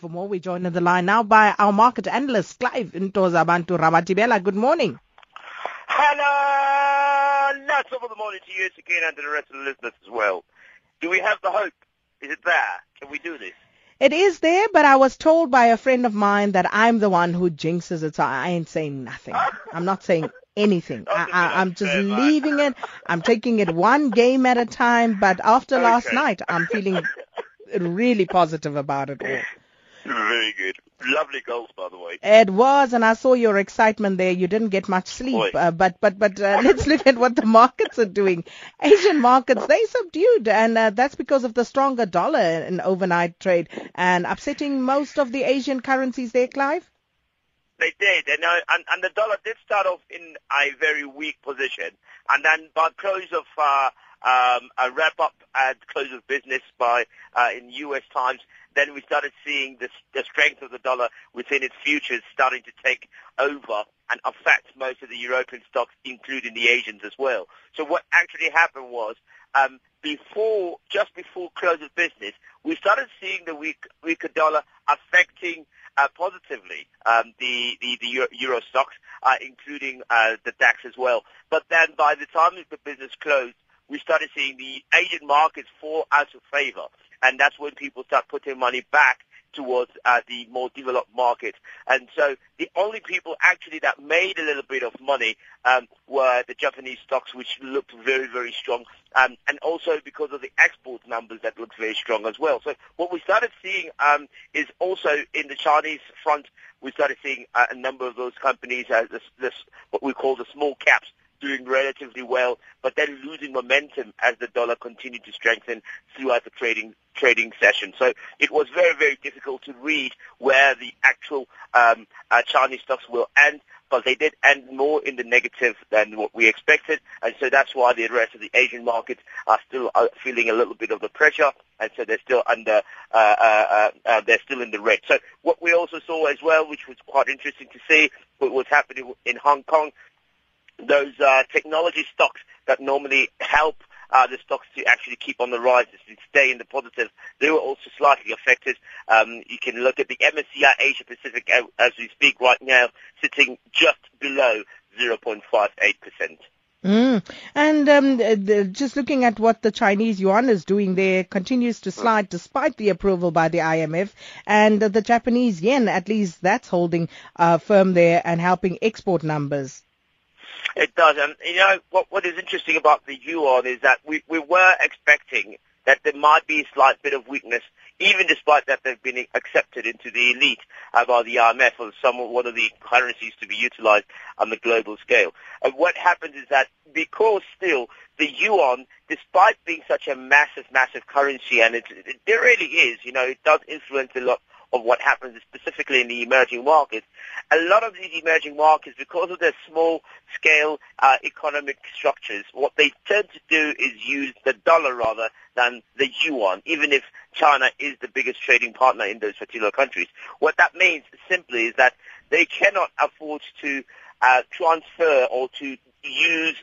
For more, we join on the line now by our market analyst, Clive Ntozabantu Ramathibela. Good morning. Hello. Lots of good morning to you again and to the rest of the listeners as well. Do we have the hope? Is it there? Can we do this? It is there, but I was told by a friend of mine that I'm the one who jinxes it, so I ain't saying nothing. I'm not saying anything. I'm just leaving it. I'm taking it one game at a time, but after last night, I'm feeling really positive about it all. Very good. Lovely goals, by the way. It was, and I saw your excitement there. You didn't get much sleep, but let's look at what the markets are doing. Asian markets, they subdued, and that's because of the stronger dollar in overnight trade and upsetting most of the Asian currencies there, Clive? They did, and the dollar did start off in a very weak position, and then by close of a wrap-up at close of business by in U.S. times, then we started seeing the strength of the dollar within its futures starting to take over and affect most of the European stocks, including the Asians as well. So what actually happened was, just before close of business, we started seeing the weaker dollar affecting positively the Euro stocks, including the DAX as well. But then by the time the business closed, we started seeing the Asian markets fall out of favor. And that's when people start putting money back towards the more developed markets. And so the only people actually that made a little bit of money were the Japanese stocks, which looked very, very strong, and also because of the export numbers that looked very strong as well. So what we started seeing is also in the Chinese front, we started seeing a number of those companies, what we call the small caps, doing relatively well, but then losing momentum as the dollar continued to strengthen throughout the trading session. So it was very, very difficult to read where the actual Chinese stocks will end, but they did end more in the negative than what we expected, and so that's why the rest of the Asian markets are still feeling a little bit of the pressure, and so they're still they're still in the red. So what we also saw as well, which was quite interesting to see, what was happening in Hong Kong. Those technology stocks that normally help the stocks to actually keep on the rise and stay in the positive, they were also slightly affected. You can look at the MSCI Asia Pacific as we speak right now, sitting just below 0.58%. And just looking at what the Chinese yuan is doing there, continues to slide despite the approval by the IMF, and the Japanese yen, at least that's holding firm there and helping export numbers. It does, and what is interesting about the yuan is that we were expecting that there might be a slight bit of weakness, even despite that they've been accepted into the elite by the IMF or one of the currencies to be utilized on the global scale. And what happens is that because still the yuan, despite being such a massive, massive currency, and it really is, it does influence a lot of what happens specifically in the emerging markets. A lot of these emerging markets, because of their small-scale economic structures, what they tend to do is use the dollar rather than the yuan, even if China is the biggest trading partner in those particular countries. What that means simply is that they cannot afford to transfer or to use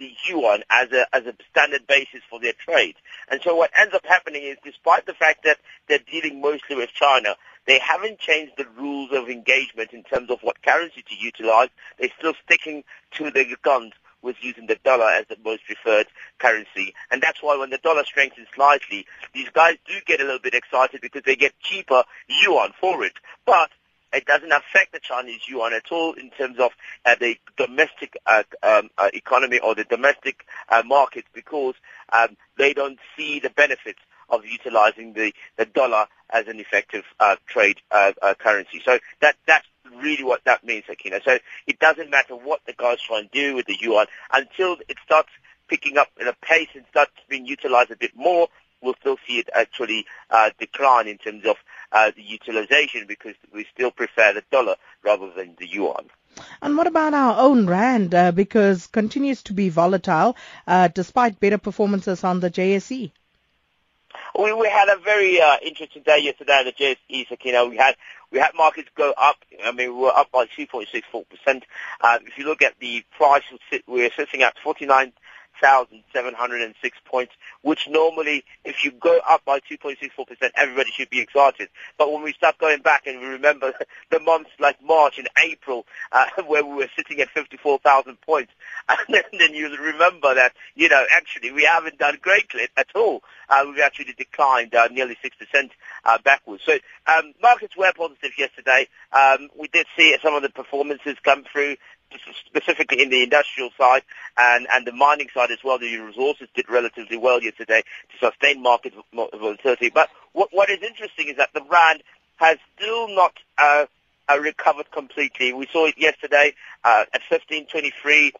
the yuan as a standard basis for their trade. And so what ends up happening is, despite the fact that they're dealing mostly with China, they haven't changed the rules of engagement in terms of what currency to utilize. They're still sticking to their guns with using the dollar as the most preferred currency. And that's why when the dollar strengthens slightly, these guys do get a little bit excited because they get cheaper yuan for it. But it doesn't affect the Chinese yuan at all in terms of the domestic economy or the domestic markets, because they don't see the benefits of utilizing the dollar as an effective trade currency. So that's really what that means, Akina. So it doesn't matter what the guys try and do with the yuan until it starts picking up in a pace and starts being utilized a bit more. We'll still see it actually decline in terms of the utilization, because we still prefer the dollar rather than the yuan. And what about our own Rand? Because it continues to be volatile despite better performances on the JSE. We had a very interesting day yesterday at the JSE, Sakina. We had markets go up. I mean, we were up by 2.64%. If you look at the price, we're sitting at 49. 1,706 points, which normally, if you go up by 2.64%, everybody should be excited. But when we start going back and we remember the months like March and April, where we were sitting at 54,000 points, and then you remember that, you know, actually we haven't done greatly at all. We've actually declined nearly 6% backwards. So markets were positive yesterday. We did see some of the performances come through, specifically in the industrial side and the mining side as well. The resources did relatively well yesterday to sustain market volatility. But what is interesting is that the Rand has still not recovered completely. We saw it yesterday at 15.23.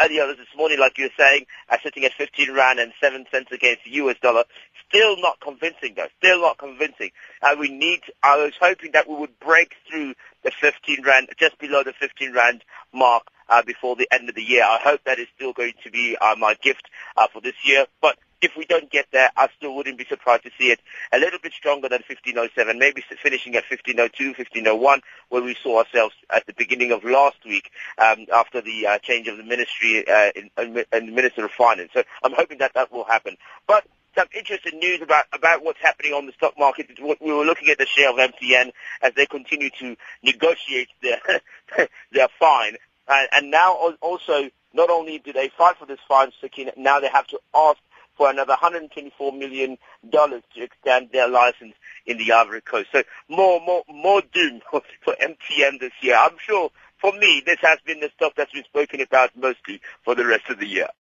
Earlier this morning, like you were saying, sitting at 15 Rand and 7 cents against the US dollar. Still not convincing, though. Still not convincing. I was hoping that we would break through the 15 Rand, just below the 15 Rand mark before the end of the year. I hope that is still going to be my gift for this year. But if we don't get there, I still wouldn't be surprised to see it a little bit stronger than 15.07, maybe finishing at 15.02, 15.01, where we saw ourselves at the beginning of last week after the change of the ministry and the Minister of Finance. So I'm hoping that that will happen. But some interesting news about what's happening on the stock market. We were looking at the share of MTN as they continue to negotiate their fine. And now also, not only do they fight for this fine, now they have to ask for another $124 million to extend their license in the Ivory Coast. So more doom for MTN this year. I'm sure for me, this has been the stock that's been spoken about mostly for the rest of the year.